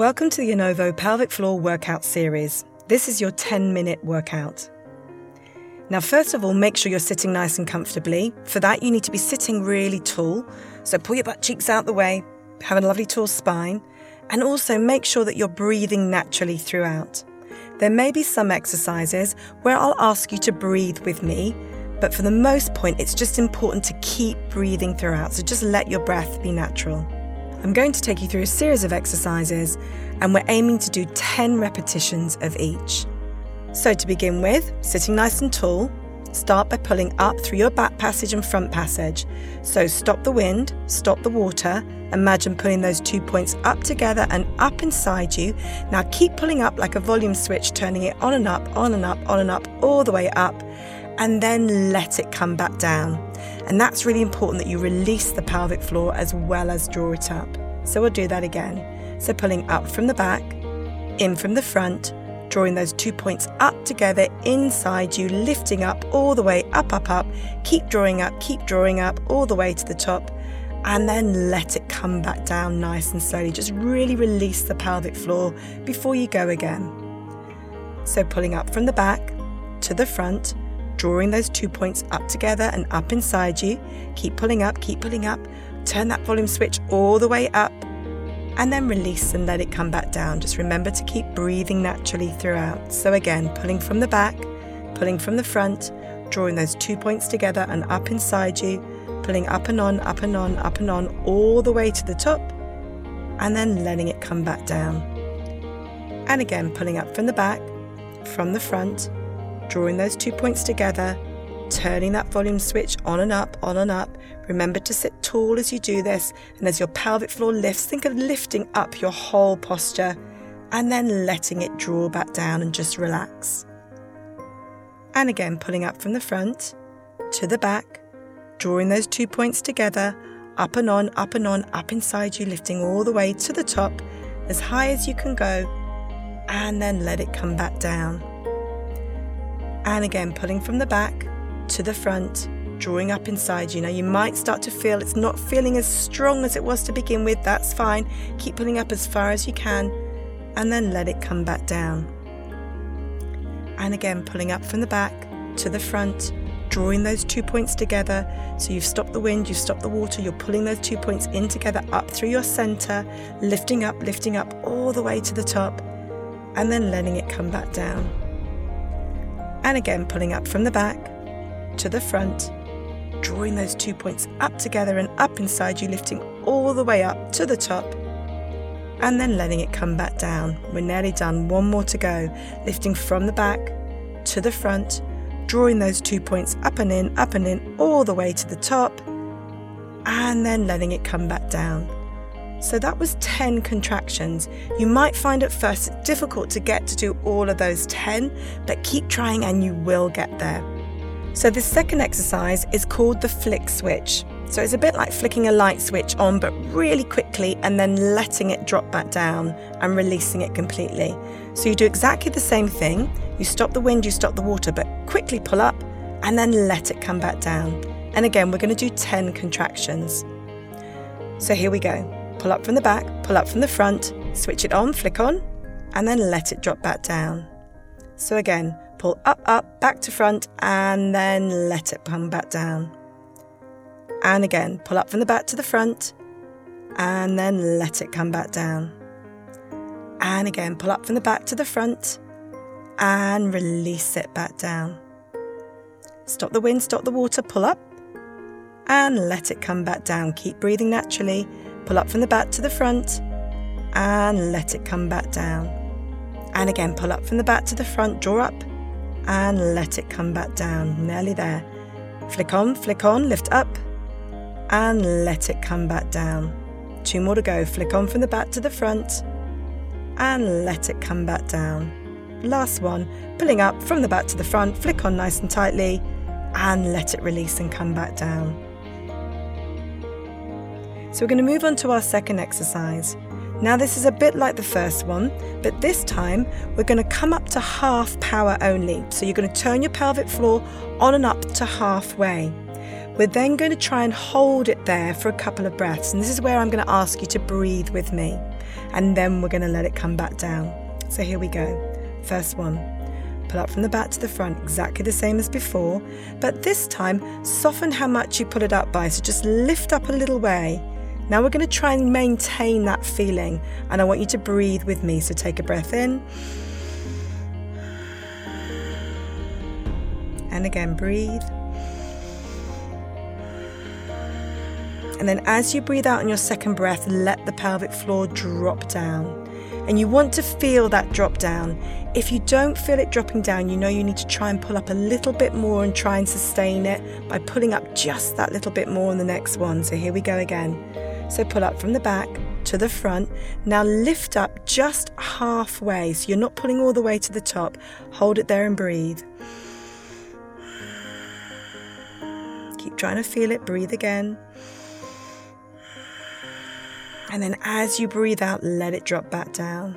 Welcome to the Innovo Pelvic Floor Workout Series. This is your 10-minute workout. Now, first of all, make sure you're sitting nice and comfortably. For that, you need to be sitting really tall. So pull your butt cheeks out the way, have a lovely tall spine, and also make sure that you're breathing naturally throughout. There may be some exercises where I'll ask you to breathe with me, but for the most point, it's just important to keep breathing throughout. So just let your breath be natural. I'm going to take you through a series of exercises, and we're aiming to do 10 repetitions of each. So to begin with, sitting nice and tall, start by pulling up through your back passage and front passage. So stop the wind, stop the water. Imagine pulling those 2 points up together and up inside you. Now keep pulling up like a volume switch, turning it on and up, on and up, on and up, all the way up, and then let it come back down. And that's really important that you release the pelvic floor as well as draw it up. So we'll do that again. So pulling up from the back, in from the front, drawing those 2 points up together inside you, lifting up all the way up, up, up. Keep drawing up all the way to the top, and then let it come back down nice and slowly. Just really release the pelvic floor before you go again. So pulling up from the back to the front, drawing those 2 points up together and up inside you. Keep pulling up, turn that volume switch all the way up, and then release and let it come back down. Just remember to keep breathing naturally throughout. So again, pulling from the back, pulling from the front, drawing those 2 points together and up inside you, pulling up and on, up and on, up and on, all the way to the top, and then letting it come back down. And again, pulling up from the back, from the front, drawing those 2 points together, turning that volume switch on and up, on and up. Remember to sit tall as you do this, and as your pelvic floor lifts, think of lifting up your whole posture and then letting it draw back down and just relax. And again, pulling up from the front to the back, drawing those 2 points together, up and on, up and on, up inside you, lifting all the way to the top, as high as you can go, and then let it come back down. And again, pulling from the back to the front, drawing up inside you. Now you might start to feel it's not feeling as strong as it was to begin with. That's fine. Keep pulling up as far as you can, and then let it come back down. And again, pulling up from the back to the front, drawing those 2 points together. So you've stopped the wind, you've stopped the water, you're pulling those 2 points in together up through your center, lifting up all the way to the top, and then letting it come back down. And again, pulling up from the back to the front, drawing those 2 points up together and up inside you, lifting all the way up to the top, and then letting it come back down. We're nearly done, one more to go. Lifting from the back to the front, drawing those 2 points up and in, all the way to the top, and then letting it come back down. So that was 10 contractions. You might find at first it's difficult to get to do all of those 10, but keep trying and you will get there. So this second exercise is called the flick switch. So it's a bit like flicking a light switch on, but really quickly, and then letting it drop back down and releasing it completely. So you do exactly the same thing. You stop the wind, you stop the water, but quickly pull up and then let it come back down. And again, we're going to do 10 contractions. So here we go. Pull up from the back, pull up from the front, switch it on, flick on, and then let it drop back down. So again, pull up, up, back to front, and then let it come back down. And again, pull up from the back to the front, and then let it come back down. And again, pull up from the back to the front, and release it back down. Stop the wind, stop the water, pull up, and let it come back down. Keep breathing naturally. Pull up from the back to the front, and let it come back down. And again, pull up from the back to the front, draw up, and let it come back down. Nearly there. Flick on, lift up, and let it come back down. 2 more to go. Flick on from the back to the front, and let it come back down. Last one, pulling up from the back to the front, flick on nice and tightly, and let it release and come back down. So we're going to move on to our second exercise. Now this is a bit like the first one, but this time we're going to come up to half power only. So you're going to turn your pelvic floor on and up to halfway. We're then going to try and hold it there for a couple of breaths. And this is where I'm going to ask you to breathe with me. and then we're going to let it come back down. So here we go. First one. Pull up from the back to the front, exactly the same as before, but this time soften how much you pull it up by, so just lift up a little way. Now we're going to try and maintain that feeling, and I want you to breathe with me, so take a breath in. And again, breathe. And then as you breathe out on your second breath, let the pelvic floor drop down. And you want to feel that drop down. If you don't feel it dropping down, you know you need to try and pull up a little bit more and try and sustain it by pulling up just that little bit more on the next one. So here we go again. So pull up from the back to the front. Now lift up just halfway, so you're not pulling all the way to the top. Hold it there and breathe. Keep trying to feel it, breathe again. And then as you breathe out, let it drop back down.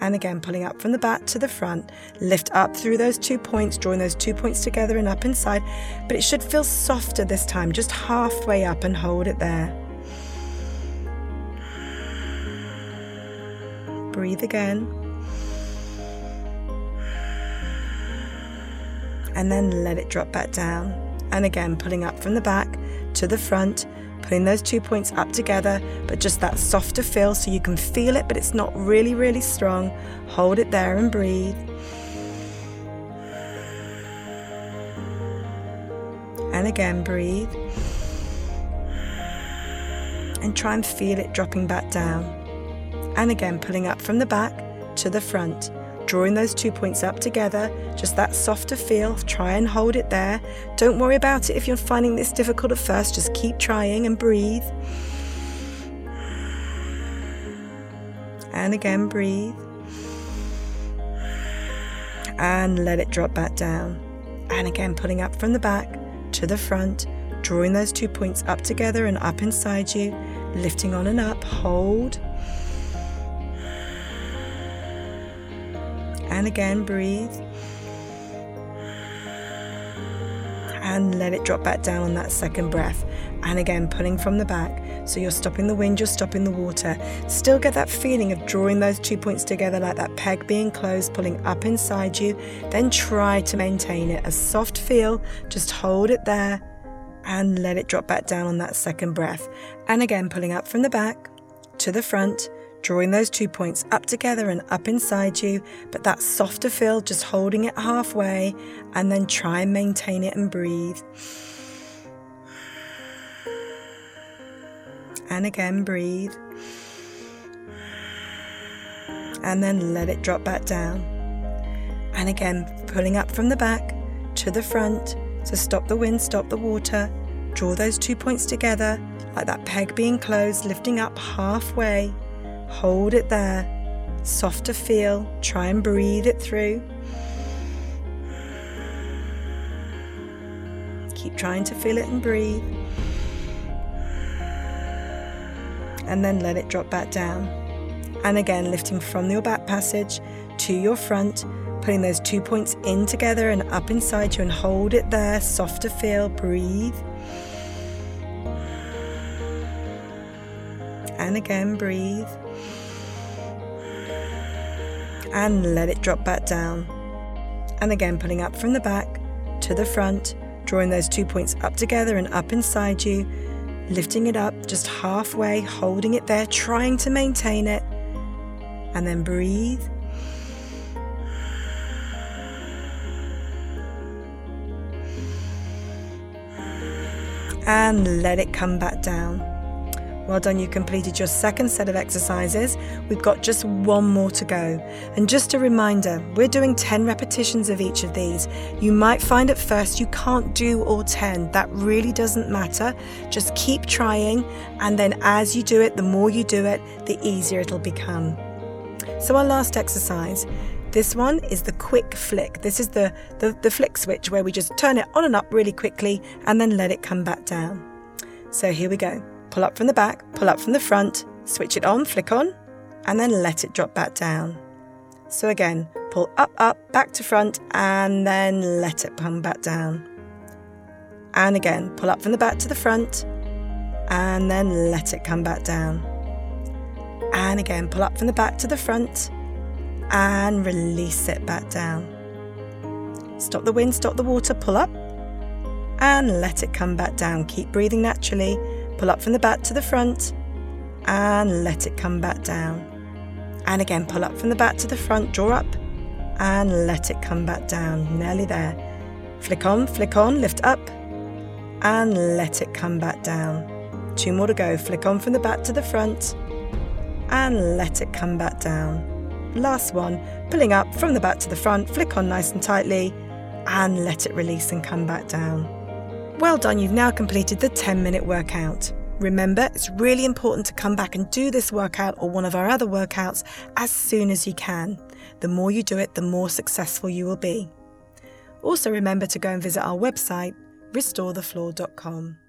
And again, pulling up from the back to the front, lift up through those 2 points, drawing those 2 points together and up inside, but it should feel softer this time, just halfway up, and hold it there. Breathe again. And then let it drop back down. And again, pulling up from the back to the front, putting those 2 points up together, but just that softer feel, so you can feel it, but it's not really, really strong. Hold it there and breathe. And again, breathe. And try and feel it dropping back down. And again, pulling up from the back to the front, drawing those 2 points up together, just that softer feel, try and hold it there. Don't worry about it if you're finding this difficult at first, just keep trying and breathe. And again, breathe. And let it drop back down. And again, pulling up from the back to the front, drawing those 2 points up together and up inside you, lifting on and up, hold. And again, breathe. And let it drop back down on that second breath. And again, pulling from the back. So you're stopping the wind, you're stopping the water. Still get that feeling of drawing those 2 points together, like that peg being closed, pulling up inside you. Then try to maintain it. A soft feel, just hold it there. And let it drop back down on that second breath. And again, pulling up from the back to the front, drawing those 2 points up together and up inside you, but that softer feel, just holding it halfway, and then try and maintain it and breathe. And again, breathe. And then let it drop back down. And again, pulling up from the back to the front. So stop the wind, stop the water. Draw those 2 points together, like that peg being closed, lifting up halfway. Hold it there, softer feel, try and breathe it through. Keep trying to feel it and breathe. And then let it drop back down. And again, lifting from your back passage to your front, putting those 2 points in together and up inside you, and hold it there, softer feel, breathe. And again, breathe. And let it drop back down. And again, pulling up from the back to the front, drawing those 2 points up together and up inside you, lifting it up just halfway, holding it there, trying to maintain it. And then breathe. And let it come back down. Well done, you completed your second set of exercises. We've got just one more to go. And just a reminder, we're doing 10 repetitions of each of these. You might find at first you can't do all 10. That really doesn't matter. Just keep trying, and then as you do it, the more you do it, the easier it'll become. So our last exercise. This one is the quick flick. This is the flick switch, where we just turn it on and up really quickly and then let it come back down. So here we go. Pull up from the back, pull up from the front, switch it on, flick on, and then let it drop back down. So again, pull up, up, back to front, and then let it come back down. And again, pull up from the back to the front, and then let it come back down. And again, pull up from the back to the front and release it back down. Stop the wind, stop the water, pull up and let it come back down. Keep breathing naturally. Pull up from the back to the front and let it come back down. And again, pull up from the back to the front, draw up and let it come back down. Nearly there. Flick on, lift up and let it come back down. 2 more to go. Flick on from the back to the front and let it come back down. Last one, pulling up from the back to the front, flick on nice and tightly and let it release and come back down. Well done, you've now completed the 10-minute workout. Remember, it's really important to come back and do this workout or one of our other workouts as soon as you can. The more you do it, the more successful you will be. Also remember to go and visit our website, RestoreTheFloor.com.